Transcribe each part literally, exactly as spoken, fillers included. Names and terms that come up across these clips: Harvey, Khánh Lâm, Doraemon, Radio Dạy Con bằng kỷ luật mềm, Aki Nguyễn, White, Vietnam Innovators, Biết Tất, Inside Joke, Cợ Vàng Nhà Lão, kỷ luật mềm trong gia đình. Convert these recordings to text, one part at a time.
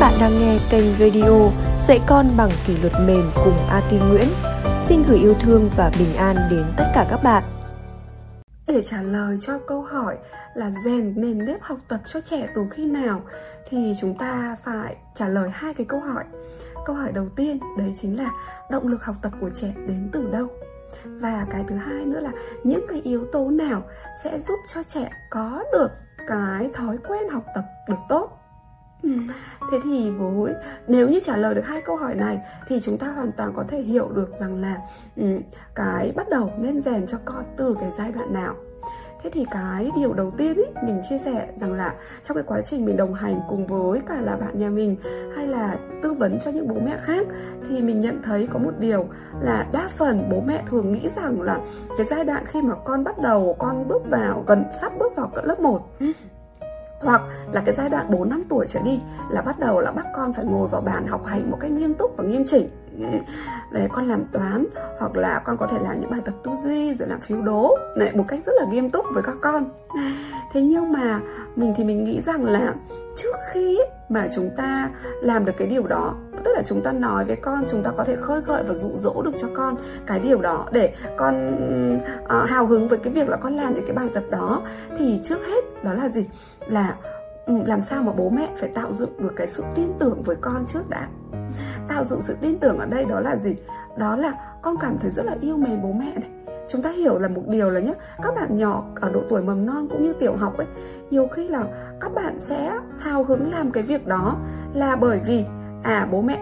bạn đang nghe kênh Radio Dạy Con bằng kỷ luật mềm cùng Aki Nguyễn. Xin gửi yêu thương và bình an đến tất cả các bạn. Để trả lời cho câu hỏi là rèn nền nếp học tập cho trẻ từ khi nào thì chúng ta phải trả lời hai cái câu hỏi. Câu hỏi đầu tiên đấy chính là động lực học tập của trẻ đến từ đâu? Và cái thứ hai nữa là những cái yếu tố nào sẽ giúp cho trẻ có được cái thói quen học tập được tốt. Ừ. Thế thì với nếu như trả lời được hai câu hỏi này thì chúng ta hoàn toàn có thể hiểu được rằng là um, cái bắt đầu nên rèn cho con từ cái giai đoạn nào. Thế thì cái điều đầu tiên ý, mình chia sẻ rằng là trong cái quá trình mình đồng hành cùng với cả là bạn nhà mình hay là tư vấn cho những bố mẹ khác thì mình nhận thấy có một điều là đa phần bố mẹ thường nghĩ rằng là cái giai đoạn khi mà con bắt đầu con bước vào gần sắp bước vào cỡ lớp một hoặc là cái giai đoạn bốn năm tuổi trở đi là bắt đầu là bắt con phải ngồi vào bàn học hành một cách nghiêm túc và nghiêm chỉnh. Đấy, con làm toán hoặc là con có thể làm những bài tập tư duy rồi làm phiếu đố này, một cách rất là nghiêm túc với các con. Thế nhưng mà mình thì mình nghĩ rằng là trước khi mà chúng ta làm được cái điều đó, tức là chúng ta nói với con, chúng ta có thể khơi gợi và dụ dỗ được cho con cái điều đó để con uh, hào hứng với cái việc là con làm những cái bài tập đó, thì trước hết đó là gì? Là làm sao mà bố mẹ phải tạo dựng được cái sự tin tưởng với con trước đã. Tạo dựng sự tin tưởng ở đây đó là gì? Đó là con cảm thấy rất là yêu mến bố mẹ này. Chúng ta hiểu là một điều là nhé, các bạn nhỏ ở độ tuổi mầm non cũng như tiểu học ấy, nhiều khi là các bạn sẽ hào hứng làm cái việc đó là bởi vì à bố mẹ,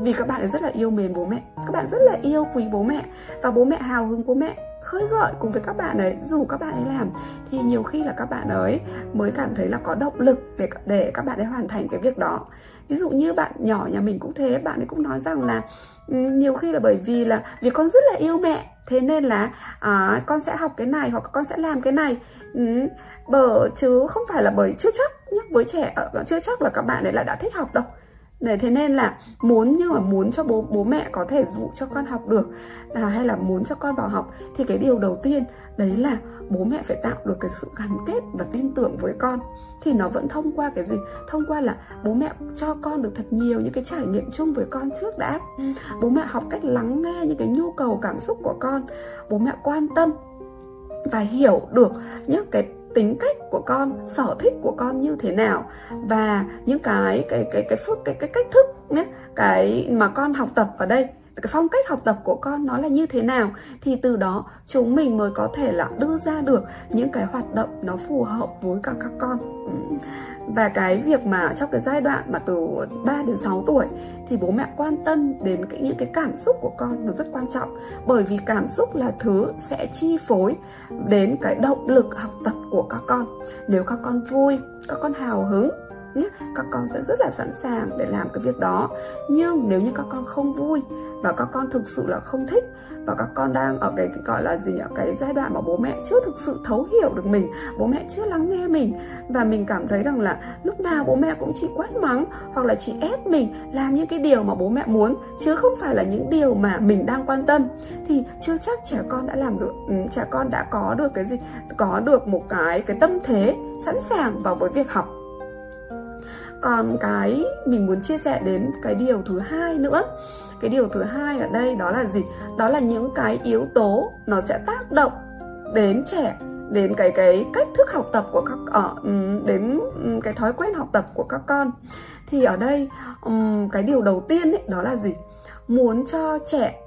vì các bạn rất là yêu mến bố mẹ, các bạn rất là yêu quý bố mẹ và bố mẹ hào hứng bố mẹ khơi gợi cùng với các bạn ấy, dù các bạn ấy làm thì nhiều khi là các bạn ấy mới cảm thấy là có động lực để để các bạn ấy hoàn thành cái việc đó. Ví dụ như bạn nhỏ nhà mình cũng thế, bạn ấy cũng nói rằng là nhiều khi là bởi vì là vì con rất là yêu mẹ, thế nên là à, con sẽ học cái này hoặc con sẽ làm cái này, ừ, bờ chứ không phải là bởi chưa chắc nhá, với trẻ chưa chắc là các bạn ấy là đã thích học đâu. Để thế nên là muốn nhưng mà muốn cho bố bố mẹ có thể dụ cho con học được à, hay là muốn cho con vào học thì cái điều đầu tiên đấy là bố mẹ phải tạo được cái sự gắn kết và tin tưởng với con. Thì nó vẫn thông qua cái gì? Thông qua là bố mẹ cho con được thật nhiều những cái trải nghiệm chung với con trước đã. Bố mẹ học cách lắng nghe những cái nhu cầu cảm xúc của con, bố mẹ quan tâm và hiểu được những cái tính cách của con, sở thích của con như thế nào và những cái cái cái cái phước cái, cái cái cách thức nhé, cái mà con học tập ở đây, cái phong cách học tập của con nó là như thế nào, thì từ đó chúng mình mới có thể là đưa ra được những cái hoạt động nó phù hợp với cả các con. Và cái việc mà trong cái giai đoạn mà từ ba đến sáu tuổi thì bố mẹ quan tâm đến cái, những cái cảm xúc của con nó rất quan trọng, bởi vì cảm xúc là thứ sẽ chi phối đến cái động lực học tập của các con. Nếu các con vui, các con hào hứng, các con sẽ rất là sẵn sàng để làm cái việc đó. Nhưng nếu như các con không vui và các con thực sự là không thích và các con đang ở cái, cái gọi là gì nhỉ, cái giai đoạn mà bố mẹ chưa thực sự thấu hiểu được mình, bố mẹ chưa lắng nghe mình và mình cảm thấy rằng là lúc nào bố mẹ cũng chỉ quát mắng hoặc là chỉ ép mình làm những cái điều mà bố mẹ muốn chứ không phải là những điều mà mình đang quan tâm, thì chưa chắc trẻ con đã làm được, trẻ con đã có được cái gì, có được một cái cái tâm thế sẵn sàng vào với việc học. Còn cái mình muốn chia sẻ đến cái điều thứ hai nữa. Cái điều thứ hai ở đây đó là gì? Đó là những cái yếu tố nó sẽ tác động đến trẻ, đến cái cái cách thức học tập của các ở đến cái thói quen học tập của các con. Thì ở đây cái điều đầu tiên ấy, đó là gì? Muốn cho trẻ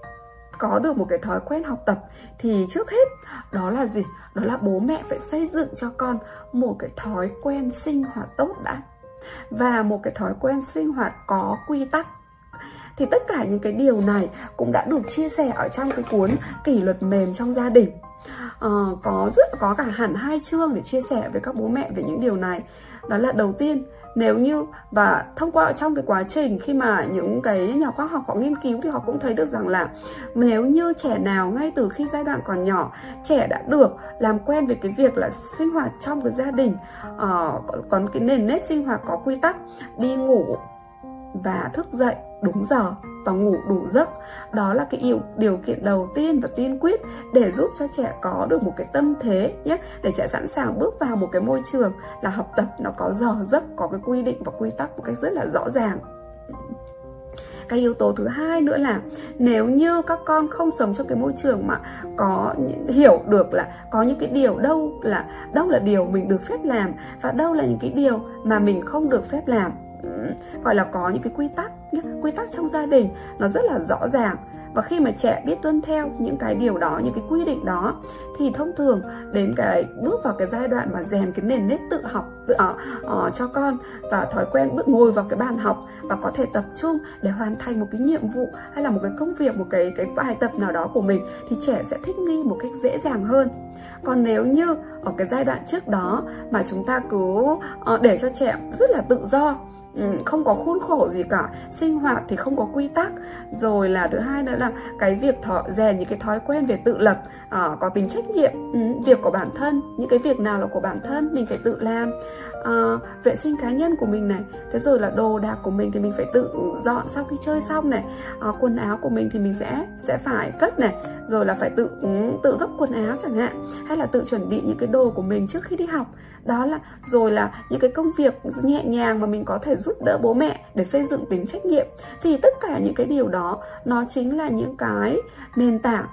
có được một cái thói quen học tập thì trước hết đó là gì? Đó là bố mẹ phải xây dựng cho con một cái thói quen sinh hoạt tốt đã, và một cái thói quen sinh hoạt có quy tắc. Thì tất cả những cái điều này cũng đã được chia sẻ ở trong cái cuốn Kỷ luật mềm trong gia đình. À, có rất có cả hẳn hai chương để chia sẻ với các bố mẹ về những điều này. Đó là đầu tiên, nếu như và thông qua ở trong cái quá trình khi mà những cái nhà khoa học họ nghiên cứu thì họ cũng thấy được rằng là nếu như trẻ nào ngay từ khi giai đoạn còn nhỏ, trẻ đã được làm quen với cái việc là sinh hoạt trong cái gia đình, uh, còn cái nền nếp sinh hoạt có quy tắc, đi ngủ và thức dậy đúng giờ và ngủ đủ giấc. Đó là cái điều kiện đầu tiên và tiên quyết để giúp cho trẻ có được một cái tâm thế nhé, để trẻ sẵn sàng bước vào một cái môi trường là học tập nó có giờ giấc, có cái quy định và quy tắc một cách rất là rõ ràng. Cái yếu tố thứ hai nữa là nếu như các con không sống trong cái môi trường mà có hiểu được là có những cái điều đâu là đâu là điều mình được phép làm và đâu là những cái điều mà mình không được phép làm, gọi là có những cái quy tắc, quy tắc trong gia đình nó rất là rõ ràng. Và khi mà trẻ biết tuân theo những cái điều đó, những cái quy định đó, thì thông thường đến cái bước vào cái giai đoạn mà rèn cái nền nếp tự học tự ở, ở cho con và thói quen bước ngồi vào cái bàn học và có thể tập trung để hoàn thành một cái nhiệm vụ hay là một cái công việc, một cái cái bài tập nào đó của mình, thì trẻ sẽ thích nghi một cách dễ dàng hơn. Còn nếu như ở cái giai đoạn trước đó mà chúng ta cứ để cho trẻ rất là tự do, không có khuôn khổ gì cả, sinh hoạt thì không có quy tắc, rồi là thứ hai nữa là cái việc thọ, rèn những cái thói quen về tự lập, à, có tính trách nhiệm, ừ, việc của bản thân, những cái việc nào là của bản thân mình phải tự làm, à, vệ sinh cá nhân của mình này, thế rồi là đồ đạc của mình thì mình phải tự dọn sau khi chơi xong này, à, quần áo của mình thì mình sẽ sẽ phải cất này, rồi là phải tự tự gấp quần áo chẳng hạn, hay là tự chuẩn bị những cái đồ của mình trước khi đi học. Đó là rồi là những cái công việc nhẹ nhàng mà mình có thể giúp đỡ bố mẹ để xây dựng tính trách nhiệm. Thì tất cả những cái điều đó nó chính là những cái nền tảng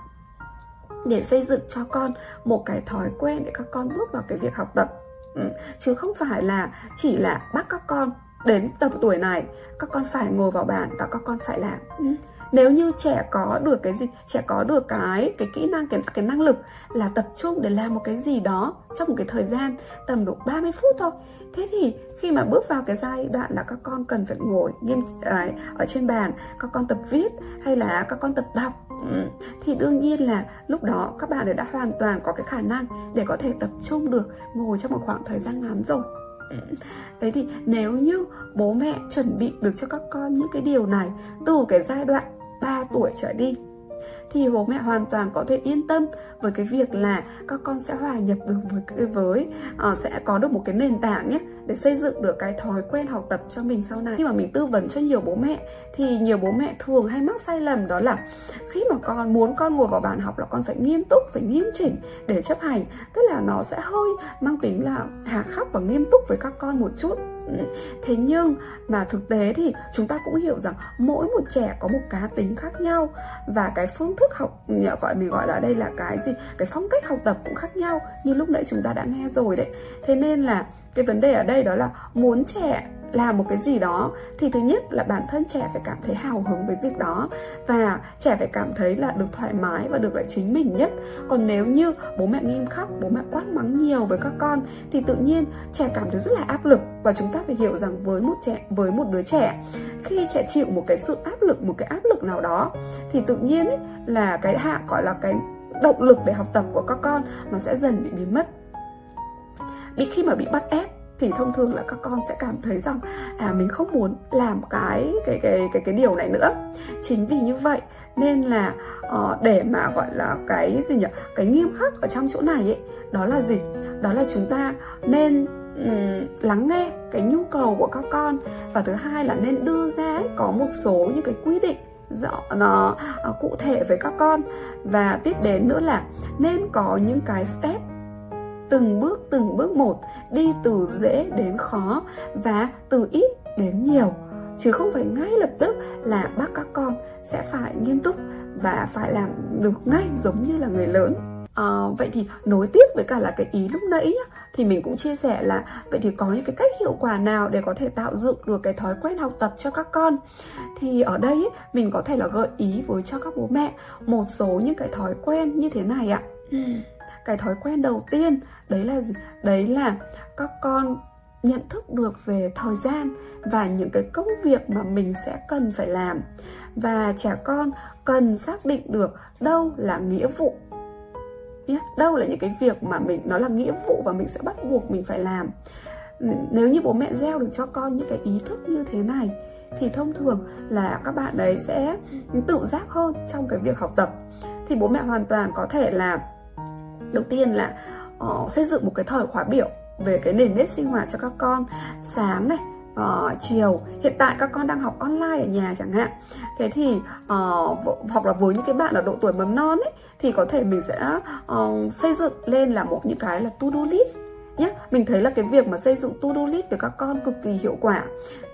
để xây dựng cho con một cái thói quen để các con bước vào cái việc học tập. Ừ. Chứ không phải là chỉ là bắt các con đến tầm tuổi này các con phải ngồi vào bàn và các con phải làm. Ừ. Nếu như trẻ có được cái gì, trẻ có được cái cái kỹ năng, cái, cái năng lực là tập trung để làm một cái gì đó trong một cái thời gian tầm độ ba mươi phút thôi. Thế thì khi mà bước vào cái giai đoạn là các con cần phải ngồi nghiêm ấy, ở trên bàn, các con tập viết hay là các con tập đọc, ừ, thì đương nhiên là lúc đó các bạn đã hoàn toàn có cái khả năng để có thể tập trung được ngồi trong một khoảng thời gian ngắn rồi. Đấy, thì nếu như bố mẹ chuẩn bị được cho các con những cái điều này từ cái giai đoạn ba tuổi trở đi, thì bố mẹ hoàn toàn có thể yên tâm với cái việc là các con sẽ hòa nhập được với cái với uh, sẽ có được một cái nền tảng nhé, để xây dựng được cái thói quen học tập cho mình sau này. Khi mà mình tư vấn cho nhiều bố mẹ thì nhiều bố mẹ thường hay mắc sai lầm, đó là khi mà con muốn con ngồi vào bàn học là con phải nghiêm túc, phải nghiêm chỉnh để chấp hành, tức là nó sẽ hơi mang tính là hà khắc và nghiêm túc với các con một chút. Thế nhưng mà thực tế thì chúng ta cũng hiểu rằng mỗi một trẻ có một cá tính khác nhau và cái phương thức học, gọi mình gọi là đây là cái gì, cái phong cách học tập cũng khác nhau, như lúc nãy chúng ta đã nghe rồi đấy. Thế nên là cái vấn đề ở đây đó là muốn trẻ làm một cái gì đó thì thứ nhất là bản thân trẻ phải cảm thấy hào hứng với việc đó và trẻ phải cảm thấy là được thoải mái và được là chính mình nhất. Còn nếu như bố mẹ nghiêm khắc, bố mẹ quát mắng nhiều với các con thì tự nhiên trẻ cảm thấy rất là áp lực. Và chúng ta phải hiểu rằng với một trẻ, với một đứa trẻ, khi trẻ chịu một cái sự áp lực, một cái áp lực nào đó thì tự nhiên ấy, là cái hạ gọi là cái động lực để học tập của các con nó sẽ dần bị biến mất. Vì khi mà bị bắt ép thì thông thường là các con sẽ cảm thấy rằng à, mình không muốn làm cái cái cái cái cái điều này nữa. Chính vì như vậy nên là uh, để mà gọi là cái gì nhỉ, cái nghiêm khắc ở trong chỗ này ấy, đó là gì? Đó là chúng ta nên um, lắng nghe cái nhu cầu của các con, và thứ hai là nên đưa ra ấy, có một số những cái quy định rõ nó uh, cụ thể với các con, và tiếp đến nữa là nên có những cái step từng bước từng bước một, đi từ dễ đến khó và từ ít đến nhiều, chứ không phải ngay lập tức là bắt các con sẽ phải nghiêm túc và phải làm được ngay giống như là người lớn. À, vậy thì nối tiếp với cả là cái ý lúc nãy nhá, thì mình cũng chia sẻ là vậy thì có những cái cách hiệu quả nào để có thể tạo dựng được cái thói quen học tập cho các con. Thì ở đây ấy, mình có thể là gợi ý với cho các bố mẹ một số những cái thói quen như thế này ạ. Cái thói quen đầu tiên đấy là gì? Đấy là các con nhận thức được về thời gian và những cái công việc mà mình sẽ cần phải làm, và trẻ con cần xác định được đâu là nghĩa vụ, đâu là những cái việc mà mình nó là nghĩa vụ và mình sẽ bắt buộc mình phải làm. Nếu như bố mẹ gieo được cho con những cái ý thức như thế này thì thông thường là các bạn ấy sẽ tự giác hơn trong cái việc học tập. Thì bố mẹ hoàn toàn có thể là đầu tiên là uh, xây dựng một cái thời khóa biểu về cái nền nếp sinh hoạt cho các con. Sáng này, uh, chiều. Hiện tại các con đang học online ở nhà chẳng hạn. Thế thì uh, hoặc là với những cái bạn ở độ tuổi mầm non ấy, thì có thể mình sẽ uh, xây dựng lên là một những cái là to-do list. Mình thấy là cái việc mà xây dựng to-do list với các con cực kỳ hiệu quả.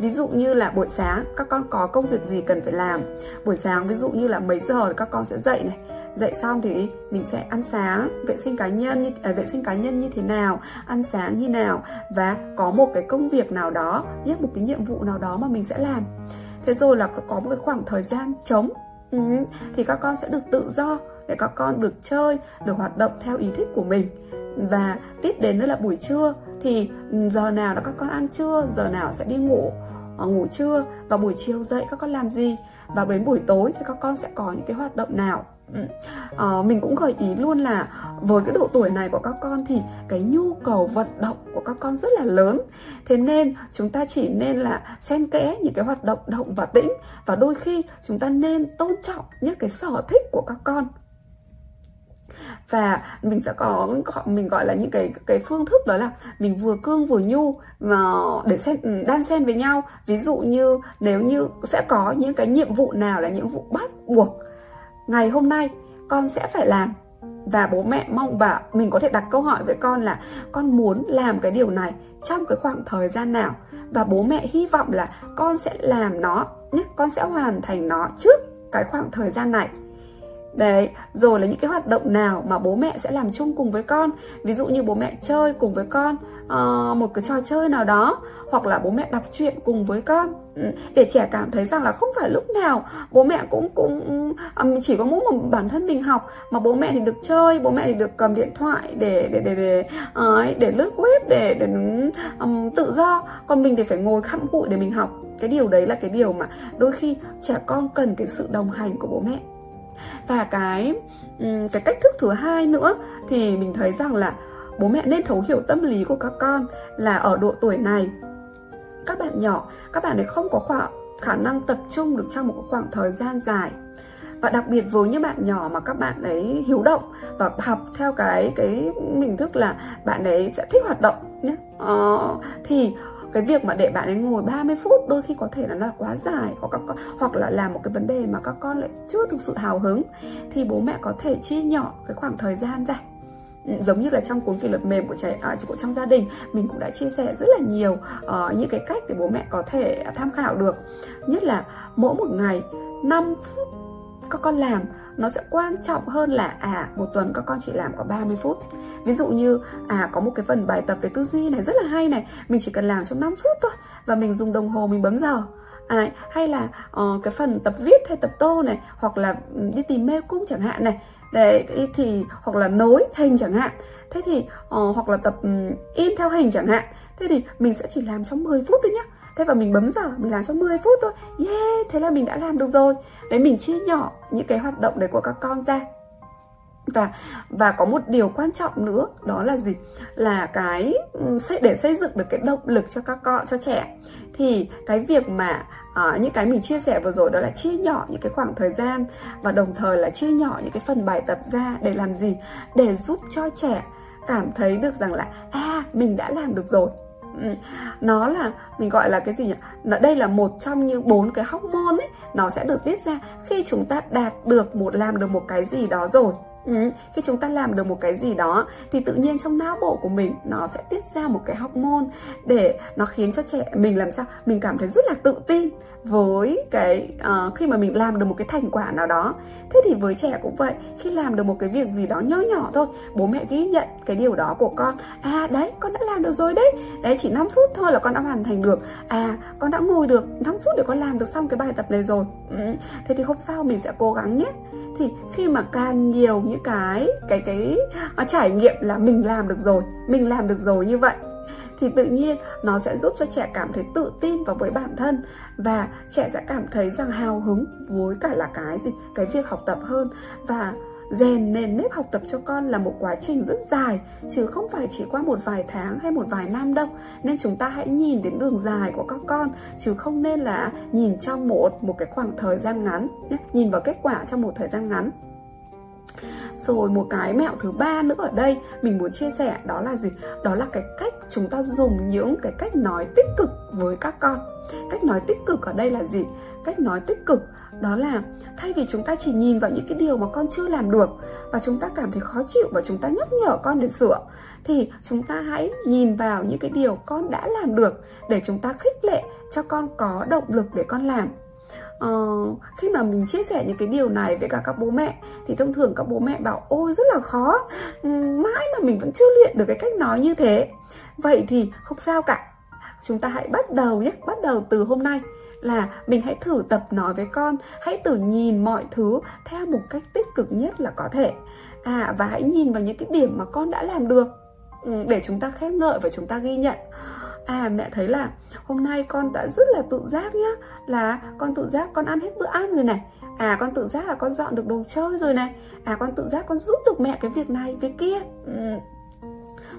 Ví dụ như là buổi sáng các con có công việc gì cần phải làm. Buổi sáng ví dụ như là mấy giờ thì các con sẽ dậy này. Dậy xong thì mình sẽ ăn sáng, vệ sinh cá nhân, à, vệ sinh cá nhân như thế nào, ăn sáng như nào. Và có một cái công việc nào đó, một cái nhiệm vụ nào đó mà mình sẽ làm. Thế rồi là có một cái khoảng thời gian trống, ừ, thì các con sẽ được tự do để các con được chơi, được hoạt động theo ý thích của mình. Và tiếp đến nữa là buổi trưa, thì giờ nào là các con ăn trưa, giờ nào sẽ đi ngủ, ngủ trưa, và buổi chiều dậy các con làm gì, và đến buổi tối thì các con sẽ có những cái hoạt động nào. Ừ. À, mình cũng gợi ý luôn là với cái độ tuổi này của các con thì cái nhu cầu vận động của các con rất là lớn. Thế nên chúng ta chỉ nên là xen kẽ những cái hoạt động động và tĩnh. Và đôi khi chúng ta nên tôn trọng những cái sở thích của các con. Và mình sẽ có mình gọi là những cái cái phương thức đó là mình vừa cương vừa nhu mà để xen, đan xen với nhau. Ví dụ như nếu như sẽ có những cái nhiệm vụ nào là nhiệm vụ bắt buộc, ngày hôm nay con sẽ phải làm, và bố mẹ mong, và mình có thể đặt câu hỏi với con là con muốn làm cái điều này trong cái khoảng thời gian nào, và bố mẹ hy vọng là con sẽ làm nó nhé, con sẽ hoàn thành nó trước cái khoảng thời gian này. Đấy, rồi là những cái hoạt động nào mà bố mẹ sẽ làm chung cùng với con. Ví dụ như bố mẹ chơi cùng với con uh, một cái trò chơi nào đó, hoặc là bố mẹ đọc truyện cùng với con, để trẻ cảm thấy rằng là không phải lúc nào bố mẹ cũng cũng um, chỉ có mỗi một bản thân mình học, mà bố mẹ thì được chơi, bố mẹ thì được cầm điện thoại để để để để, uh, để lướt web, để để um, tự do, còn mình thì phải ngồi khặm cụi để mình học. Cái điều đấy là cái điều mà đôi khi trẻ con cần cái sự đồng hành của bố mẹ. Và cái cái cách thức thứ hai nữa thì mình thấy rằng là bố mẹ nên thấu hiểu tâm lý của các con, là ở độ tuổi này các bạn nhỏ, các bạn ấy không có khoảng khả năng tập trung được trong một khoảng thời gian dài. Và đặc biệt với những bạn nhỏ mà các bạn ấy hiếu động và học theo cái cái hình thức là bạn ấy sẽ thích hoạt động nhé, ờ, thì cái việc mà để bạn ấy ngồi ba mươi phút đôi khi có thể là nó quá dài, hoặc, các con, hoặc là làm một cái vấn đề mà các con lại chưa thực sự hào hứng, thì bố mẹ có thể chia nhỏ cái khoảng thời gian ra. Giống như là trong cuốn kỷ luật mềm của trẻ à, của trong gia đình, mình cũng đã chia sẻ rất là nhiều uh, những cái cách để bố mẹ có thể tham khảo được. Nhất là mỗi một ngày năm phút các con làm nó sẽ quan trọng hơn là à một tuần các con chỉ làm có ba mươi phút. Ví dụ như à có một cái phần bài tập về tư duy này rất là hay này, mình chỉ cần làm trong năm phút thôi, và mình dùng đồng hồ mình bấm giờ. À, hay là uh, cái phần tập viết hay tập tô này, hoặc là đi tìm mê cung chẳng hạn này. Đấy, thì hoặc là nối hình chẳng hạn. Thế thì uh, hoặc là tập um, in theo hình chẳng hạn. Thế thì mình sẽ chỉ làm trong mười phút thôi nhá. Thế và mình bấm giờ, mình làm trong mười phút thôi. Yeah, thế là mình đã làm được rồi. Đấy, mình chia nhỏ những cái hoạt động đấy của các con ra. Và và có một điều quan trọng nữa, đó là gì? Là cái để xây dựng được cái động lực cho các con, cho trẻ, thì cái việc mà à, những cái mình chia sẻ vừa rồi đó là chia nhỏ những cái khoảng thời gian, và đồng thời là chia nhỏ những cái phần bài tập ra để làm gì? Để giúp cho trẻ cảm thấy được rằng là à mình đã làm được rồi. Nó là mình gọi là cái gì nhỉ? Đây là một trong những bốn cái hormone ấy, nó sẽ được tiết ra khi chúng ta đạt được một làm được một cái gì đó rồi. Ừ, khi chúng ta làm được một cái gì đó thì tự nhiên trong não bộ của mình nó sẽ tiết ra một cái hormone để nó khiến cho trẻ mình làm sao mình cảm thấy rất là tự tin với cái uh, khi mà mình làm được một cái thành quả nào đó. Thế thì với trẻ cũng vậy, khi làm được một cái việc gì đó nhỏ nhỏ thôi, bố mẹ ghi nhận cái điều đó của con. À đấy, con đã làm được rồi đấy. Đấy, chỉ năm phút thôi là con đã hoàn thành được. À, con đã ngồi được năm phút để con làm được xong cái bài tập này rồi. Ừ, thế thì hôm sau mình sẽ cố gắng nhé. Thì khi mà càng nhiều những cái cái cái trải nghiệm là mình làm được rồi, mình làm được rồi như vậy, thì tự nhiên nó sẽ giúp cho trẻ cảm thấy tự tin vào với bản thân, và trẻ sẽ cảm thấy rằng hào hứng với cả là cái gì cái việc học tập hơn. Và rèn nền nếp học tập cho con là một quá trình rất dài, chứ không phải chỉ qua một vài tháng hay một vài năm đâu. Nên chúng ta hãy nhìn đến đường dài của các con, chứ không nên là nhìn trong một một cái khoảng thời gian ngắn, nhìn vào kết quả trong một thời gian ngắn. Rồi một cái mẹo thứ ba nữa ở đây mình muốn chia sẻ đó là gì? Đó là cái cách chúng ta dùng những cái cách nói tích cực với các con. Cách nói tích cực ở đây là gì? Cách nói tích cực đó là thay vì chúng ta chỉ nhìn vào những cái điều mà con chưa làm được và chúng ta cảm thấy khó chịu và chúng ta nhắc nhở con để sửa, thì chúng ta hãy nhìn vào những cái điều con đã làm được để chúng ta khích lệ cho con có động lực để con làm. Ờ, khi mà mình chia sẻ những cái điều này với cả các bố mẹ thì thông thường các bố mẹ bảo ôi rất là khó, mãi mà mình vẫn chưa luyện được cái cách nói như thế. Vậy thì không sao cả, chúng ta hãy bắt đầu nhé, bắt đầu từ hôm nay là mình hãy thử tập nói với con, hãy thử nhìn mọi thứ theo một cách tích cực nhất là có thể. À, và hãy nhìn vào những cái điểm mà con đã làm được để chúng ta khen ngợi và chúng ta ghi nhận. À, mẹ thấy là hôm nay con đã rất là tự giác nhá, là con tự giác con ăn hết bữa ăn rồi này. À, con tự giác là con dọn được đồ chơi rồi này. À, con tự giác con giúp được mẹ cái việc này, việc kia. Ừ.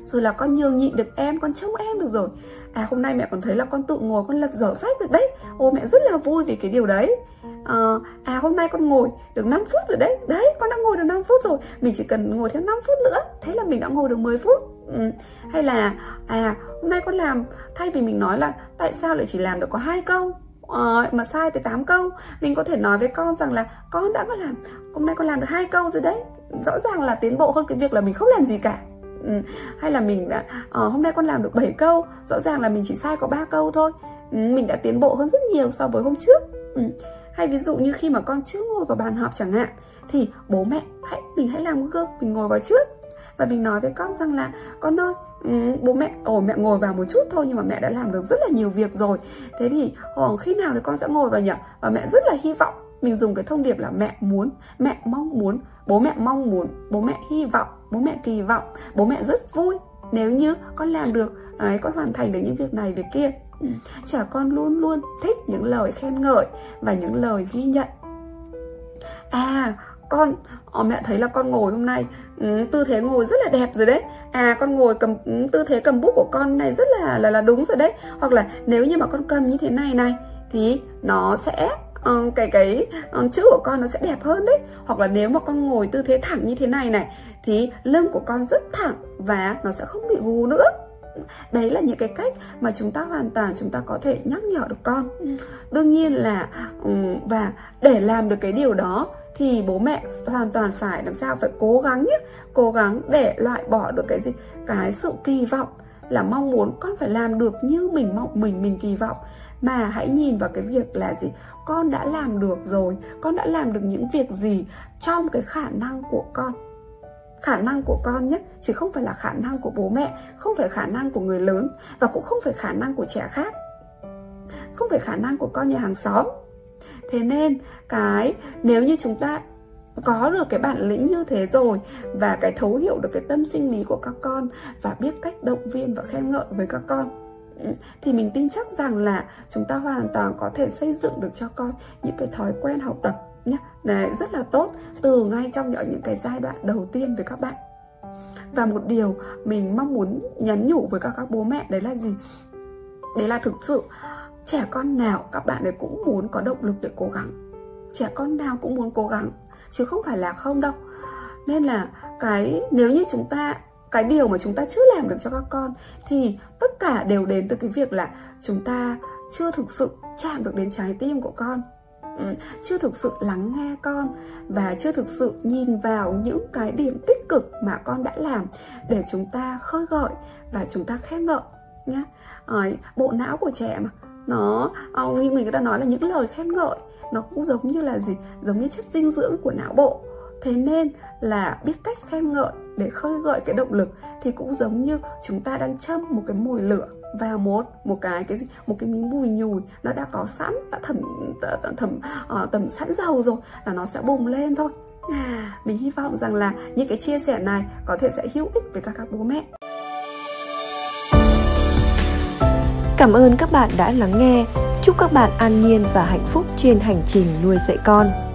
Rồi là con nhường nhịn được em, con trông em được rồi. À, hôm nay mẹ còn thấy là con tự ngồi, con lật dở sách được đấy. Ô, mẹ rất là vui vì cái điều đấy. À, à hôm nay con ngồi được năm phút rồi đấy. Đấy, con đã ngồi được năm phút rồi. Mình chỉ cần ngồi thêm năm phút nữa, thế là mình đã ngồi được mười phút. Ừ. Hay là à hôm nay con làm, thay vì mình nói là tại sao lại chỉ làm được có hai câu à, mà sai tới tám câu, mình có thể nói với con rằng là con đã có làm, hôm nay con làm được hai câu rồi đấy, rõ ràng là tiến bộ hơn cái việc là mình không làm gì cả. Ừ. Hay là mình đã à, hôm nay con làm được bảy câu, rõ ràng là mình chỉ sai có ba câu thôi. Ừ. Mình đã tiến bộ hơn rất nhiều so với hôm trước. Ừ. Hay ví dụ như khi mà con chưa ngồi vào bàn học chẳng hạn, thì bố mẹ hãy mình hãy làm gương, mình ngồi vào trước và mình nói với con rằng là con ơi, bố mẹ ồ mẹ ngồi vào một chút thôi nhưng mà mẹ đã làm được rất là nhiều việc rồi. Thế thì ồ, khi nào thì con sẽ ngồi vào nhỉ? Và mẹ rất là hy vọng, mình dùng cái thông điệp là mẹ muốn, mẹ mong muốn, bố mẹ mong muốn, bố mẹ hy vọng, bố mẹ kỳ vọng, bố mẹ rất vui nếu như con làm được, ấy, con hoàn thành được những việc này việc kia. Trẻ con luôn luôn thích những lời khen ngợi và những lời ghi nhận. À con, mẹ thấy là con ngồi hôm nay tư thế ngồi rất là đẹp rồi đấy. À con ngồi cầm tư thế cầm bút của con này rất là là là đúng rồi đấy. Hoặc là nếu như mà con cầm như thế này này thì nó sẽ cái cái chữ của con nó sẽ đẹp hơn đấy. Hoặc là nếu mà con ngồi tư thế thẳng như thế này này thì lưng của con rất thẳng và nó sẽ không bị gù nữa. Đấy là những cái cách mà chúng ta hoàn toàn chúng ta có thể nhắc nhở được con. Đương nhiên là và để làm được cái điều đó thì bố mẹ hoàn toàn phải làm sao phải cố gắng nhé, cố gắng để loại bỏ được cái gì, cái sự kỳ vọng là mong muốn con phải làm được như mình mong mình mình kỳ vọng, mà hãy nhìn vào cái việc là gì, con đã làm được rồi, con đã làm được những việc gì trong cái khả năng của con, khả năng của con nhé, chứ không phải là khả năng của bố mẹ, không phải khả năng của người lớn và cũng không phải khả năng của trẻ khác, không phải khả năng của con nhà hàng xóm. Thế nên cái nếu như chúng ta có được cái bản lĩnh như thế rồi và cái thấu hiểu được cái tâm sinh lý của các con và biết cách động viên và khen ngợi với các con, thì mình tin chắc rằng là chúng ta hoàn toàn có thể xây dựng được cho con những cái thói quen học tập nhé. Đấy, rất là tốt từ ngay trong những cái giai đoạn đầu tiên với các bạn. Và một điều mình mong muốn nhắn nhủ với các các bố mẹ đấy là gì? Đấy là thực sự trẻ con nào các bạn ấy cũng muốn có động lực để cố gắng. Trẻ con nào cũng muốn cố gắng, chứ không phải là không đâu. Nên là cái nếu như chúng ta, cái điều mà chúng ta chưa làm được cho các con thì tất cả đều đến từ cái việc là chúng ta chưa thực sự chạm được đến trái tim của con, chưa thực sự lắng nghe con và chưa thực sự nhìn vào những cái điểm tích cực mà con đã làm để chúng ta khơi gợi và chúng ta khen ngợi nhé. Bộ não của trẻ mà, nó như mình người ta nói là những lời khen ngợi nó cũng giống như là gì, giống như chất dinh dưỡng của não bộ. Thế nên là biết cách khen ngợi để khơi gợi cái động lực thì cũng giống như chúng ta đang châm một cái mồi lửa vào một một cái cái gì, một cái miếng bùi nhùi nó đã có sẵn, đã thẩm đã thẩm uh, tẩm sẵn dầu rồi là nó sẽ bùng lên thôi. Mình hy vọng rằng là những cái chia sẻ này có thể sẽ hữu ích với các các bố mẹ. Cảm ơn các bạn đã lắng nghe. Chúc các bạn an nhiên và hạnh phúc trên hành trình nuôi dạy con.